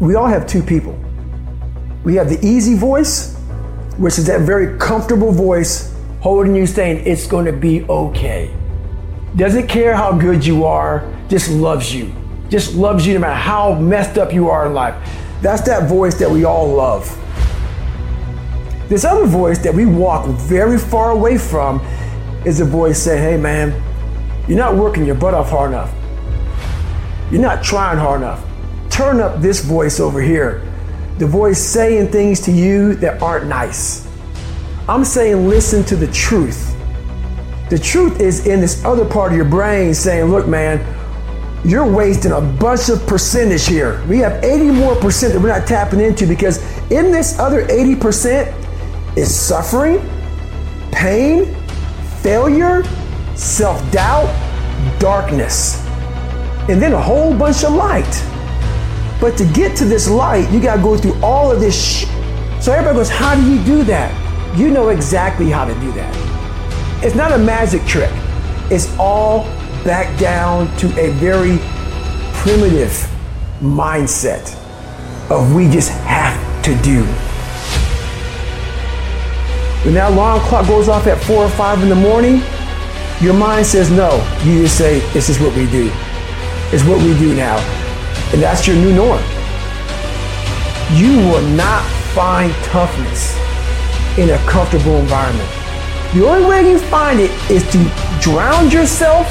we all have two people. We have the easy voice, which is that very comfortable voice holding you saying, it's going to be okay. Doesn't care how good you are, just loves you. Just loves you no matter how messed up you are in life. That's that voice that we all love. This other voice that we walk very far away from is the voice saying, hey man, you're not working your butt off hard enough. You're not trying hard enough. Turn up this voice over here. The voice saying things to you that aren't nice. I'm saying listen to the truth. The truth is in this other part of your brain saying, look man, you're wasting a bunch of percentage here. We have 80% more that we're not tapping into because in this other 80% is suffering, pain, failure, self-doubt, darkness, and then a whole bunch of light. But to get to this light, you gotta go through all of this shit. So everybody goes, how do you do that? You know exactly how to do that. It's not a magic trick. It's all back down to a very primitive mindset of we just have to do. When that alarm clock goes off at 4 or 5 in the morning, your mind says no. You just say, this is what we do. It's what we do now. And that's your new norm. You will not find toughness in a comfortable environment. The only way you find it is to drown yourself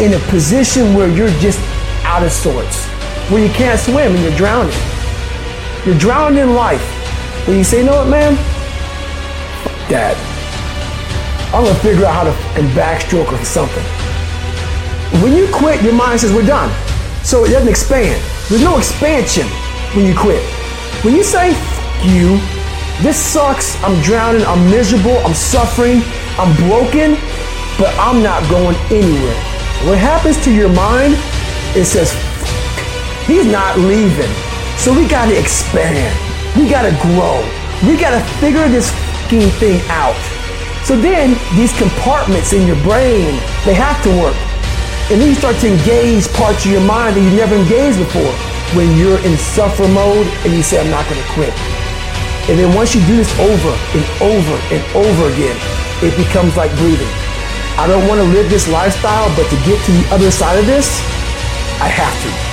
in a position where you're just out of sorts, where you can't swim and you're drowning. You're drowning in life. When you say, you know what, man? Fuck that. I'm gonna figure out how to backstroke or something. When you quit, your mind says, we're done. So it doesn't expand. There's no expansion when you quit. When you say, fuck you, this sucks, I'm drowning, I'm miserable, I'm suffering, I'm broken, but I'm not going anywhere. What happens to your mind, it says, he's not leaving. So we gotta expand. We gotta grow. We gotta figure this fucking thing out. So then these compartments in your brain, they have to work. And then you start to engage parts of your mind that you never engaged before. When you're in suffer mode and you say, I'm not gonna quit. And then once you do this over and over and over again, it becomes like breathing. I don't want to live this lifestyle, but to get to the other side of this, I have to.